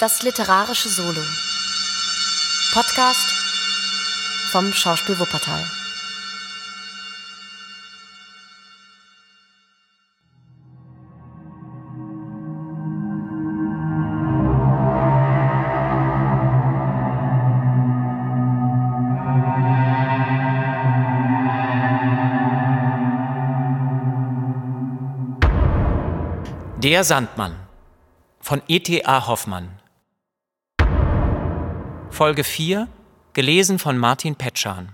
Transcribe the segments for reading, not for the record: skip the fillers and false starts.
Das literarische Solo. Podcast vom Schauspiel Wuppertal. Der Sandmann von E.T.A. Hoffmann. Folge 4, gelesen von Martin Petschan.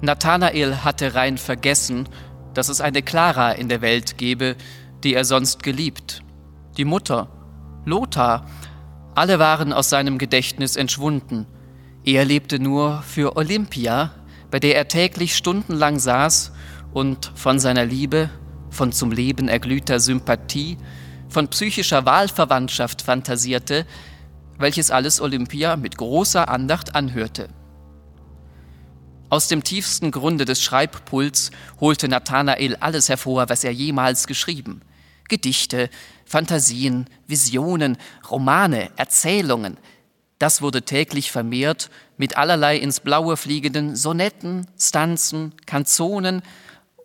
Nathanael hatte rein vergessen, dass es eine Clara in der Welt gäbe, die er sonst geliebt. Die Mutter, Lothar, alle waren aus seinem Gedächtnis entschwunden. Er lebte nur für Olimpia, bei der er täglich stundenlang saß und von seiner Liebe, von zum Leben erglühter Sympathie, von psychischer Wahlverwandtschaft fantasierte, welches alles Olimpia mit großer Andacht anhörte. Aus dem tiefsten Grunde des Schreibpults holte Nathanael alles hervor, was er jemals geschrieben. Gedichte, Fantasien, Visionen, Romane, Erzählungen. Das wurde täglich vermehrt mit allerlei ins Blaue fliegenden Sonetten, Stanzen, Kanzonen,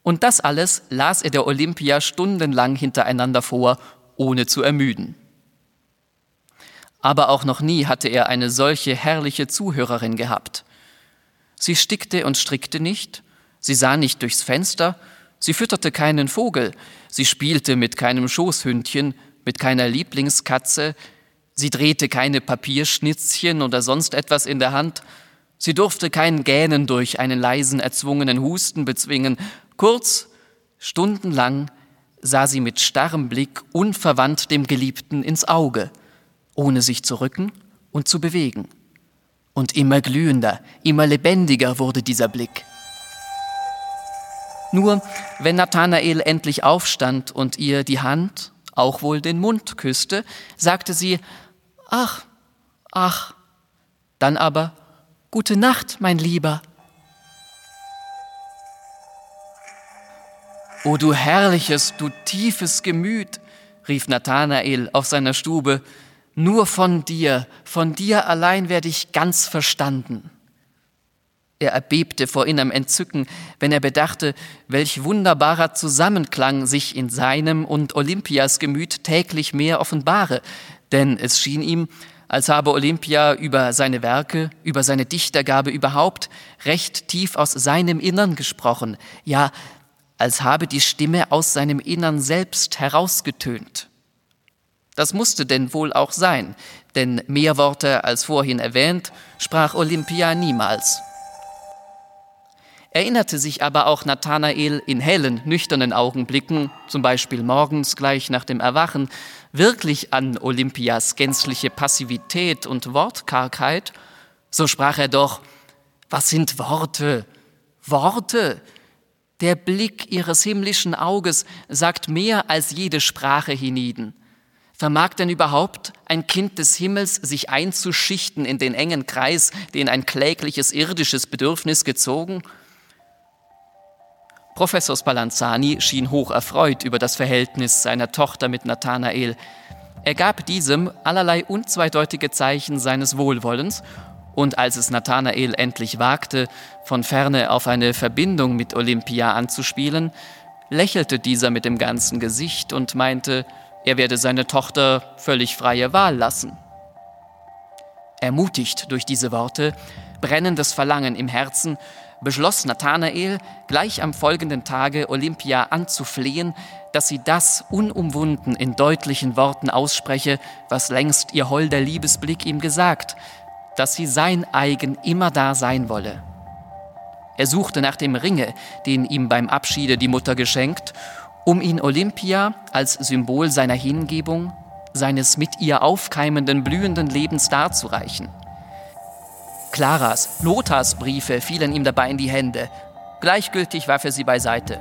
und das alles las er der Olimpia stundenlang hintereinander vor, ohne zu ermüden. Aber auch noch nie hatte er eine solche herrliche Zuhörerin gehabt. Sie stickte und strickte nicht, sie sah nicht durchs Fenster, sie fütterte keinen Vogel, sie spielte mit keinem Schoßhündchen, mit keiner Lieblingskatze, sie drehte keine Papierschnitzchen oder sonst etwas in der Hand. Sie durfte kein Gähnen durch einen leisen, erzwungenen Husten bezwingen. Kurz, stundenlang sah sie mit starrem Blick unverwandt dem Geliebten ins Auge, ohne sich zu rücken und zu bewegen. Und immer glühender, immer lebendiger wurde dieser Blick. Nur, wenn Nathanael endlich aufstand und ihr die Hand, auch wohl den Mund küsste, sagte sie: »Ach, ach«, dann aber: »Gute Nacht, mein Lieber.« »O du herrliches, du tiefes Gemüt«, rief Nathanael auf seiner Stube, »nur von dir allein werde ich ganz verstanden.« Er erbebte vor innerem Entzücken, wenn er bedachte, welch wunderbarer Zusammenklang sich in seinem und Olimpias Gemüt täglich mehr offenbare, denn es schien ihm, als habe Olimpia über seine Werke, über seine Dichtergabe überhaupt recht tief aus seinem Innern gesprochen, ja, als habe die Stimme aus seinem Innern selbst herausgetönt. Das musste denn wohl auch sein, denn mehr Worte als vorhin erwähnt sprach Olimpia niemals. Erinnerte sich aber auch Nathanael in hellen, nüchternen Augenblicken, zum Beispiel morgens gleich nach dem Erwachen, wirklich an Olimpias gänzliche Passivität und Wortkargheit, so sprach er doch: »Was sind Worte? Worte? Der Blick ihres himmlischen Auges sagt mehr als jede Sprache hienieden. Vermag denn überhaupt ein Kind des Himmels, sich einzuschichten in den engen Kreis, den ein klägliches irdisches Bedürfnis gezogen?« Professor Spalanzani schien hoch erfreut über das Verhältnis seiner Tochter mit Nathanael. Er gab diesem allerlei unzweideutige Zeichen seines Wohlwollens, und als es Nathanael endlich wagte, von Ferne auf eine Verbindung mit Olimpia anzuspielen, lächelte dieser mit dem ganzen Gesicht und meinte, er werde seine Tochter völlig freie Wahl lassen. Ermutigt durch diese Worte, brennendes Verlangen im Herzen, beschloss Nathanael, gleich am folgenden Tage Olimpia anzuflehen, dass sie das unumwunden in deutlichen Worten ausspreche, was längst ihr holder Liebesblick ihm gesagt, dass sie sein eigen immerdar sein wolle. Er suchte nach dem Ringe, den ihm beim Abschiede die Mutter geschenkt, um ihn Olimpia als Symbol seiner Hingebung, seines mit ihr aufkeimenden, blühenden Lebens darzureichen. Claras, Lothars Briefe fielen ihm dabei in die Hände. Gleichgültig warf er sie beiseite,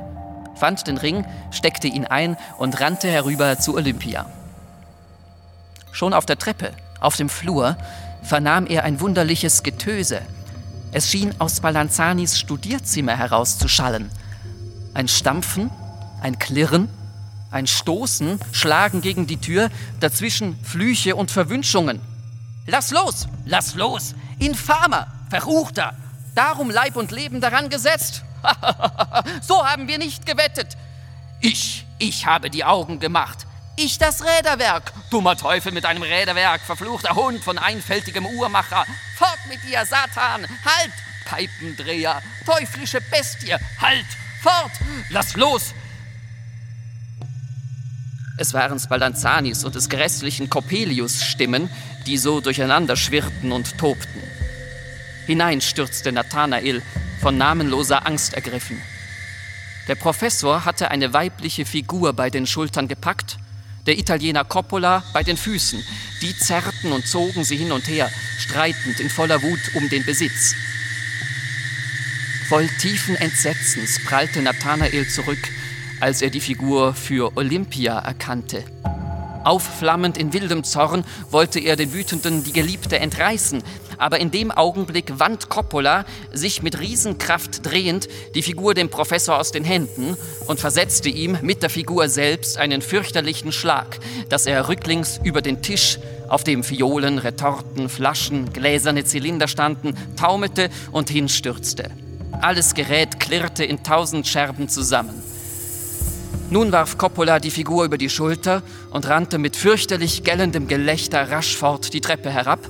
fand den Ring, steckte ihn ein und rannte herüber zu Olimpia. Schon auf der Treppe, auf dem Flur, vernahm er ein wunderliches Getöse. Es schien aus Spalanzanis Studierzimmer herauszuschallen. Ein Stampfen, Ein Klirren, ein Stoßen, Schlagen gegen die Tür, dazwischen Flüche und Verwünschungen. Lass los! Lass los! Infamer! Verruchter! Darum Leib und Leben daran gesetzt! So haben wir nicht gewettet! Ich habe die Augen gemacht! Ich das Räderwerk! Dummer Teufel mit einem Räderwerk! Verfluchter Hund von einfältigem Uhrmacher! Fort mit dir, Satan! Halt! Peipendreher! Teuflische Bestie! Halt! Fort! Lass los! Es waren Spalanzanis und des grässlichen Coppelius Stimmen, die so durcheinander schwirrten und tobten. Hinein stürzte Nathanael, von namenloser Angst ergriffen. Der Professor hatte eine weibliche Figur bei den Schultern gepackt, der Italiener Coppola bei den Füßen. Die zerrten und zogen sie hin und her, streitend in voller Wut um den Besitz. Voll tiefen Entsetzens prallte Nathanael zurück, als er die Figur für Olimpia erkannte. Aufflammend in wildem Zorn wollte er den Wütenden die Geliebte entreißen, aber in dem Augenblick wand Coppola, sich mit Riesenkraft drehend, die Figur dem Professor aus den Händen und versetzte ihm mit der Figur selbst einen fürchterlichen Schlag, dass er rücklings über den Tisch, auf dem Fiolen, Retorten, Flaschen, gläserne Zylinder standen, taumelte und hinstürzte. Alles Gerät klirrte in 1000 Scherben zusammen. Nun warf Coppola die Figur über die Schulter und rannte mit fürchterlich gellendem Gelächter rasch fort die Treppe herab,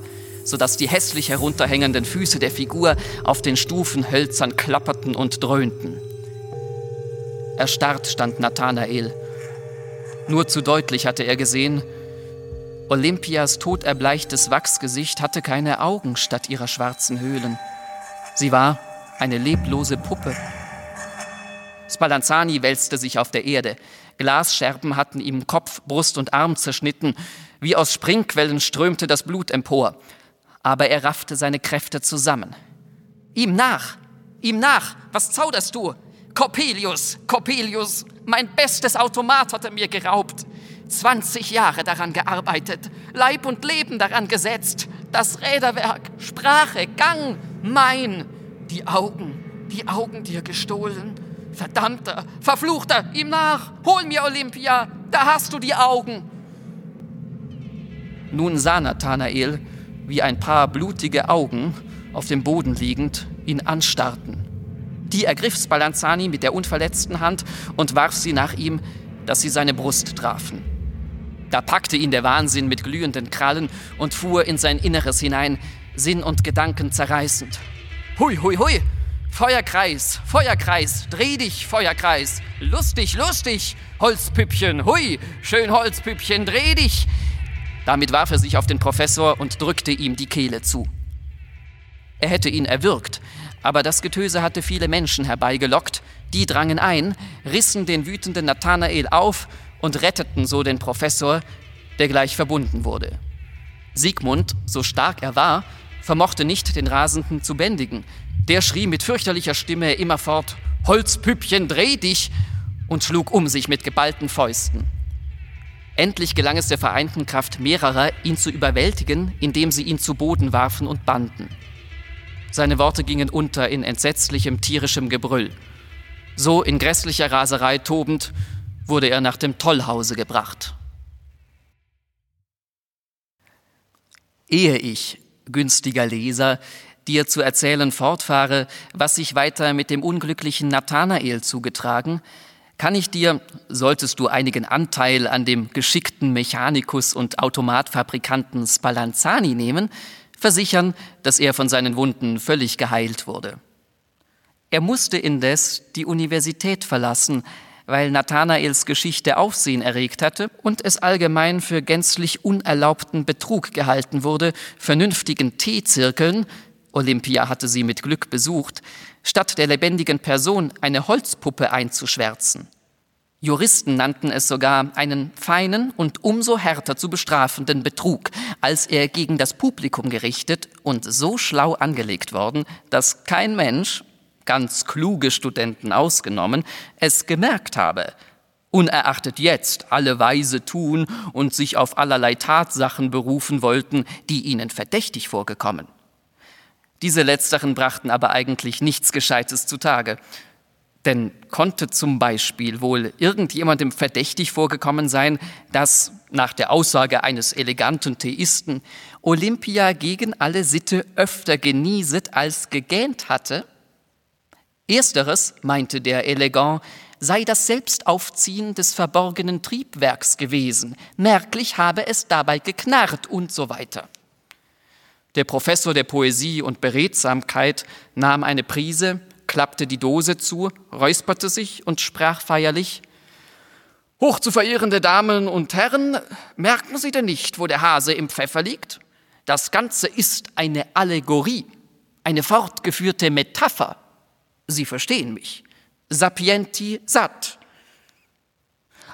sodass die hässlich herunterhängenden Füße der Figur auf den Stufen hölzern klapperten und dröhnten. Erstarrt stand Nathanael. Nur zu deutlich hatte er gesehen, Olimpias toderbleichtes Wachsgesicht hatte keine Augen statt ihrer schwarzen Höhlen. Sie war eine leblose Puppe. Spalanzani wälzte sich auf der Erde. Glasscherben hatten ihm Kopf, Brust und Arm zerschnitten. Wie aus Springquellen strömte das Blut empor. Aber er raffte seine Kräfte zusammen. Ihm nach! Ihm nach! Was zauderst du? Coppelius! Coppelius! Mein bestes Automat hat er mir geraubt. 20 Jahre daran gearbeitet. Leib und Leben daran gesetzt. Das Räderwerk, Sprache, Gang, mein. Die Augen dir gestohlen. Verdammter, Verfluchter, ihm nach! Hol mir Olimpia, da hast du die Augen! Nun sah Nathanael, wie ein paar blutige Augen, auf dem Boden liegend, ihn anstarrten. Die ergriff Spalanzani mit der unverletzten Hand und warf sie nach ihm, dass sie seine Brust trafen. Da packte ihn der Wahnsinn mit glühenden Krallen und fuhr in sein Inneres hinein, Sinn und Gedanken zerreißend. Hui, hui, hui! Feuerkreis, Feuerkreis, dreh dich, Feuerkreis, lustig, lustig, Holzpüppchen, hui, schön Holzpüppchen, dreh dich. Damit warf er sich auf den Professor und drückte ihm die Kehle zu. Er hätte ihn erwürgt, aber das Getöse hatte viele Menschen herbeigelockt, die drangen ein, rissen den wütenden Nathanael auf und retteten so den Professor, der gleich verbunden wurde. Sigmund, so stark er war, vermochte nicht, den Rasenden zu bändigen. Der schrie mit fürchterlicher Stimme immerfort, »Holzpüppchen, dreh dich!« und schlug um sich mit geballten Fäusten. Endlich gelang es der vereinten Kraft mehrerer, ihn zu überwältigen, indem sie ihn zu Boden warfen und banden. Seine Worte gingen unter in entsetzlichem, tierischem Gebrüll. So in grässlicher Raserei tobend, wurde er nach dem Tollhause gebracht. Ehe ich, günstiger Leser, dir zu erzählen fortfahre, was sich weiter mit dem unglücklichen Nathanael zugetragen, kann ich dir, solltest du einigen Anteil an dem geschickten Mechanikus und Automatfabrikanten Spalanzani nehmen, versichern, dass er von seinen Wunden völlig geheilt wurde. Er musste indes die Universität verlassen, weil Nathanaels Geschichte Aufsehen erregt hatte und es allgemein für gänzlich unerlaubten Betrug gehalten wurde, vernünftigen Teezirkeln, Olimpia hatte sie mit Glück besucht, statt der lebendigen Person eine Holzpuppe einzuschwärzen. Juristen nannten es sogar einen feinen und umso härter zu bestrafenden Betrug, als er gegen das Publikum gerichtet und so schlau angelegt worden, dass kein Mensch, ganz kluge Studenten ausgenommen, es gemerkt habe. Unerachtet jetzt alle Weise tun und sich auf allerlei Tatsachen berufen wollten, die ihnen verdächtig vorgekommen. Diese Letzteren brachten aber eigentlich nichts Gescheites zutage. Denn konnte zum Beispiel wohl irgendjemandem verdächtig vorgekommen sein, dass nach der Aussage eines eleganten Theisten Olimpia gegen alle Sitte öfter genieset als gegähnt hatte? Ersteres, meinte der Elegant, sei das Selbstaufziehen des verborgenen Triebwerks gewesen, merklich habe es dabei geknarrt und so weiter. Der Professor der Poesie und Beredsamkeit nahm eine Prise, klappte die Dose zu, räusperte sich und sprach feierlich: Hochzuverehrende Damen und Herren, merken Sie denn nicht, wo der Hase im Pfeffer liegt? Das Ganze ist eine Allegorie, eine fortgeführte Metapher. Sie verstehen mich. Sapienti sat.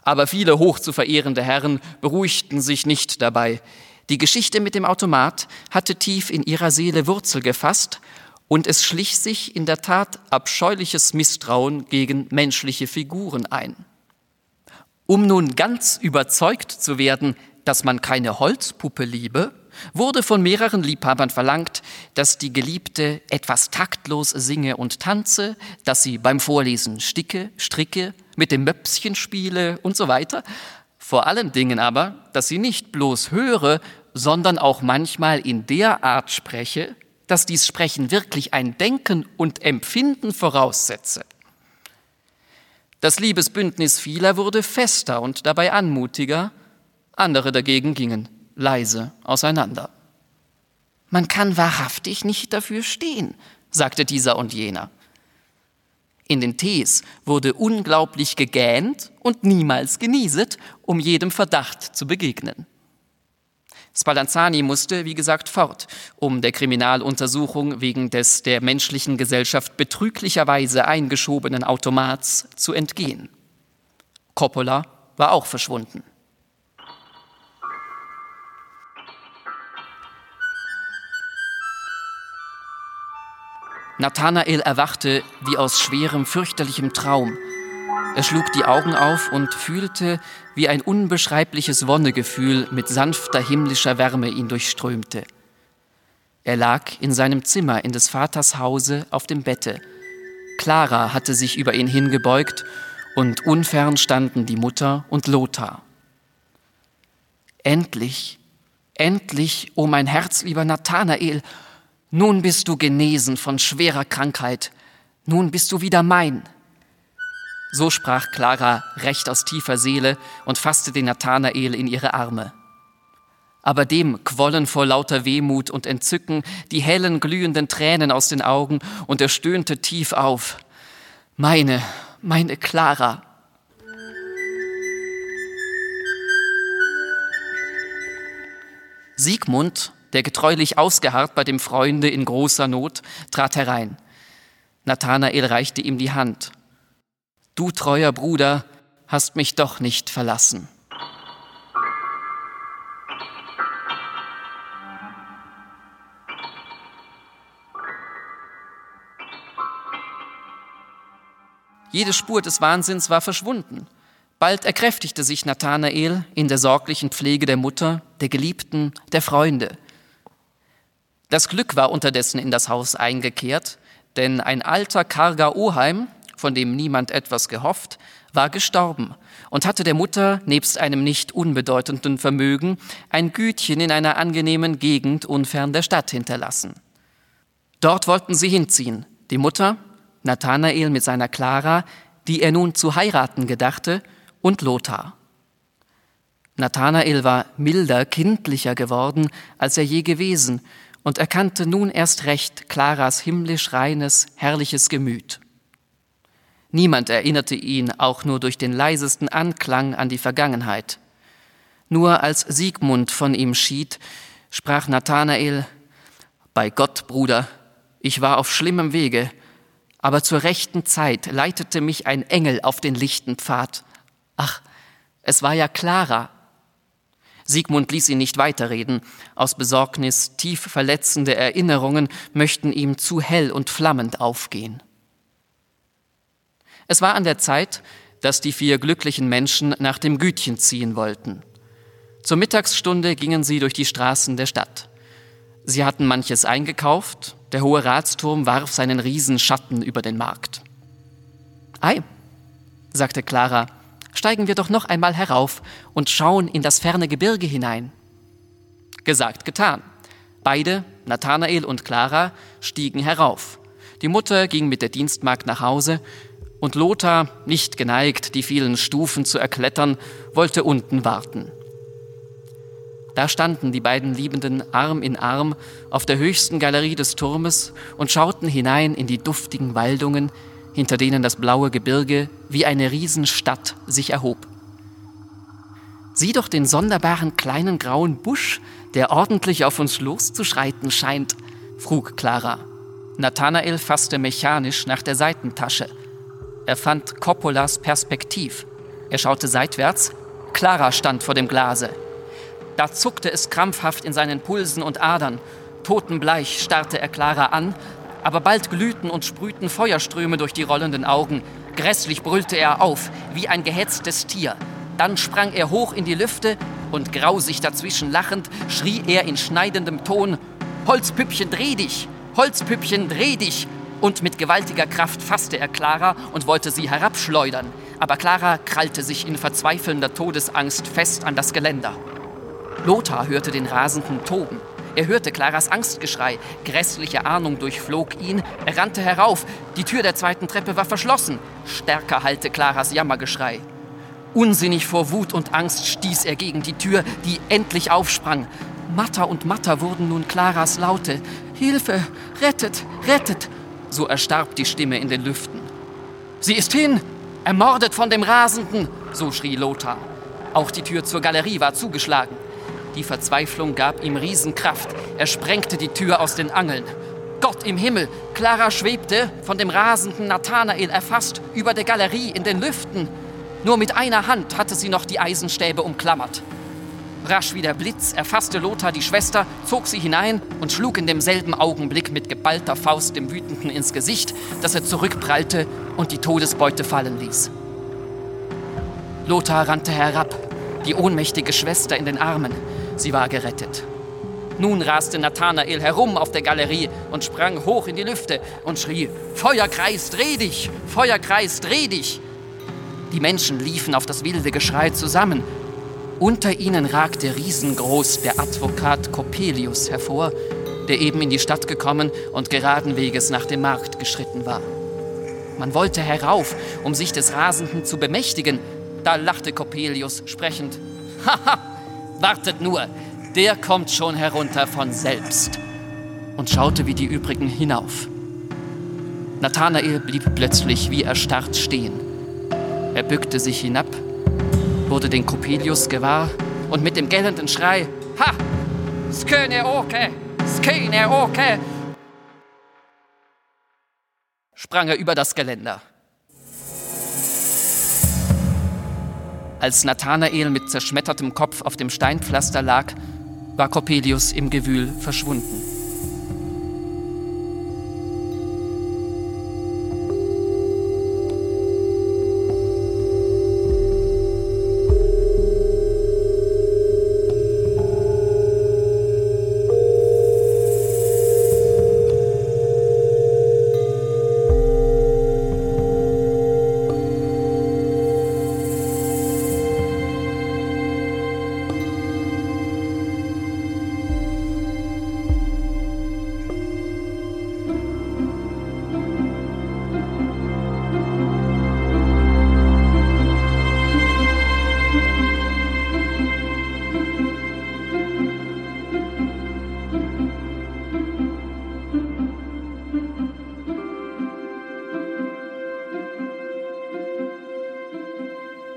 Aber viele hochzuverehrende Herren beruhigten sich nicht dabei. Die Geschichte mit dem Automat hatte tief in ihrer Seele Wurzel gefasst und es schlich sich in der Tat abscheuliches Misstrauen gegen menschliche Figuren ein. Um nun ganz überzeugt zu werden, dass man keine Holzpuppe liebe, wurde von mehreren Liebhabern verlangt, dass die Geliebte etwas taktlos singe und tanze, dass sie beim Vorlesen sticke, stricke, mit dem Möpschen spiele und so weiter. Vor allen Dingen aber, dass sie nicht bloß höre, sondern auch manchmal in der Art spreche, dass dies Sprechen wirklich ein Denken und Empfinden voraussetze. Das Liebesbündnis vieler wurde fester und dabei anmutiger, andere dagegen gingen leise auseinander. Man kann wahrhaftig nicht dafür stehen, sagte dieser und jener. In den Tees wurde unglaublich gegähnt und niemals genieset, um jedem Verdacht zu begegnen. Spalanzani musste, wie gesagt, fort, um der Kriminaluntersuchung wegen des der menschlichen Gesellschaft betrüglicherweise eingeschobenen Automats zu entgehen. Coppola war auch verschwunden. Nathanael erwachte wie aus schwerem, fürchterlichem Traum. Er schlug die Augen auf und fühlte, wie ein unbeschreibliches Wonnegefühl mit sanfter himmlischer Wärme ihn durchströmte. Er lag in seinem Zimmer in des Vaters Hause auf dem Bette. Clara hatte sich über ihn hingebeugt und unfern standen die Mutter und Lothar. Endlich, o mein herzlieber Nathanael, nun bist du genesen von schwerer Krankheit. Nun bist du wieder mein. So sprach Clara recht aus tiefer Seele und fasste den Nathanael in ihre Arme. Aber dem quollen vor lauter Wehmut und Entzücken die hellen, glühenden Tränen aus den Augen und er stöhnte tief auf: Meine Clara. Siegmund, der getreulich ausgeharrt bei dem Freunde in großer Not, trat herein. Nathanael reichte ihm die Hand. Du, treuer Bruder, hast mich doch nicht verlassen. Jede Spur des Wahnsinns war verschwunden. Bald erkräftigte sich Nathanael in der sorglichen Pflege der Mutter, der Geliebten, der Freunde. Das Glück war unterdessen in das Haus eingekehrt, denn ein alter, karger Oheim, von dem niemand etwas gehofft, war gestorben und hatte der Mutter nebst einem nicht unbedeutenden Vermögen ein Gütchen in einer angenehmen Gegend unfern der Stadt hinterlassen. Dort wollten sie hinziehen, die Mutter, Nathanael mit seiner Clara, die er nun zu heiraten gedachte, und Lothar. Nathanael war milder, kindlicher geworden, als er je gewesen, und erkannte nun erst recht Claras himmlisch reines, herrliches Gemüt. Niemand erinnerte ihn auch nur durch den leisesten Anklang an die Vergangenheit. Nur als Siegmund von ihm schied, sprach Nathanael: Bei Gott, Bruder, ich war auf schlimmem Wege, aber zur rechten Zeit leitete mich ein Engel auf den lichten Pfad. Ach, es war ja Clara. Siegmund ließ ihn nicht weiterreden. Aus Besorgnis, tief verletzende Erinnerungen möchten ihm zu hell und flammend aufgehen. Es war an der Zeit, dass die vier glücklichen Menschen nach dem Gütchen ziehen wollten. Zur Mittagsstunde gingen sie durch die Straßen der Stadt. Sie hatten manches eingekauft, der hohe Ratsturm warf seinen Riesenschatten über den Markt. »Ei«, sagte Clara, »steigen wir doch noch einmal herauf und schauen in das ferne Gebirge hinein.« Gesagt, getan. Beide, Nathanael und Clara, stiegen herauf. Die Mutter ging mit der Dienstmagd nach Hause und Lothar, nicht geneigt, die vielen Stufen zu erklettern, wollte unten warten. Da standen die beiden Liebenden Arm in Arm auf der höchsten Galerie des Turmes und schauten hinein in die duftigen Waldungen, hinter denen das blaue Gebirge wie eine Riesenstadt sich erhob. »Sieh doch den sonderbaren kleinen grauen Busch, der ordentlich auf uns loszuschreiten scheint«, frug Clara. Nathanael fasste mechanisch nach der Seitentasche. Er fand Coppolas Perspektiv. Er schaute seitwärts. Clara stand vor dem Glase. Da zuckte es krampfhaft in seinen Pulsen und Adern. Totenbleich starrte er Clara an, aber bald glühten und sprühten Feuerströme durch die rollenden Augen. Grässlich brüllte er auf, wie ein gehetztes Tier. Dann sprang er hoch in die Lüfte und grausig dazwischen lachend schrie er in schneidendem Ton: »Holzpüppchen, dreh dich! Holzpüppchen, dreh dich!« Und mit gewaltiger Kraft fasste er Clara und wollte sie herabschleudern. Aber Clara krallte sich in verzweifelnder Todesangst fest an das Geländer. Lothar hörte den rasenden Toben. Er hörte Claras Angstgeschrei. Grässliche Ahnung durchflog ihn. Er rannte herauf. Die Tür der zweiten Treppe war verschlossen. Stärker hallte Claras Jammergeschrei. Unsinnig vor Wut und Angst stieß er gegen die Tür, die endlich aufsprang. Matter und matter wurden nun Claras Laute. »Hilfe! Rettet! Rettet!« So erstarb die Stimme in den Lüften. »Sie ist hin! Ermordet von dem Rasenden!« So schrie Lothar. Auch die Tür zur Galerie war zugeschlagen. Die Verzweiflung gab ihm Riesenkraft. Er sprengte die Tür aus den Angeln. Gott im Himmel! Clara schwebte, von dem rasenden Nathanael erfasst, über der Galerie in den Lüften. Nur mit einer Hand hatte sie noch die Eisenstäbe umklammert. Rasch wie der Blitz erfasste Lothar die Schwester, zog sie hinein und schlug in demselben Augenblick mit geballter Faust dem Wütenden ins Gesicht, dass er zurückprallte und die Todesbeute fallen ließ. Lothar rannte herab, die ohnmächtige Schwester in den Armen. Sie war gerettet. Nun raste Nathanael herum auf der Galerie und sprang hoch in die Lüfte und schrie: »Feuerkreis, dreh dich! Feuerkreis, dreh dich!« Die Menschen liefen auf das wilde Geschrei zusammen. Unter ihnen ragte riesengroß der Advokat Coppelius hervor, der eben in die Stadt gekommen und geraden Weges nach dem Markt geschritten war. Man wollte herauf, um sich des Rasenden zu bemächtigen. Da lachte Coppelius sprechend: »Haha, wartet nur, der kommt schon herunter von selbst«, und schaute wie die übrigen hinauf. Nathanael blieb plötzlich wie erstarrt stehen. Er bückte sich hinab, wurde den Coppelius gewahr und mit dem gellenden Schrei: »Ha! Skene oke! Skene oke!« sprang er über das Geländer. Als Nathanael mit zerschmettertem Kopf auf dem Steinpflaster lag, war Coppelius im Gewühl verschwunden.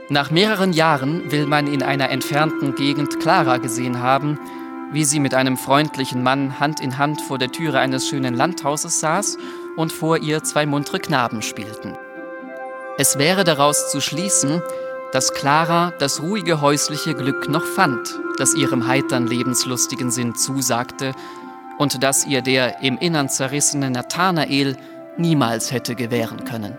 Nach mehreren Jahren will man in einer entfernten Gegend Clara gesehen haben, wie sie mit einem freundlichen Mann Hand in Hand vor der Türe eines schönen Landhauses saß und vor ihr zwei muntere Knaben spielten. Es wäre daraus zu schließen, dass Clara das ruhige häusliche Glück noch fand, das ihrem heitern, lebenslustigen Sinn zusagte und das ihr der im Innern zerrissene Nathanael niemals hätte gewähren können.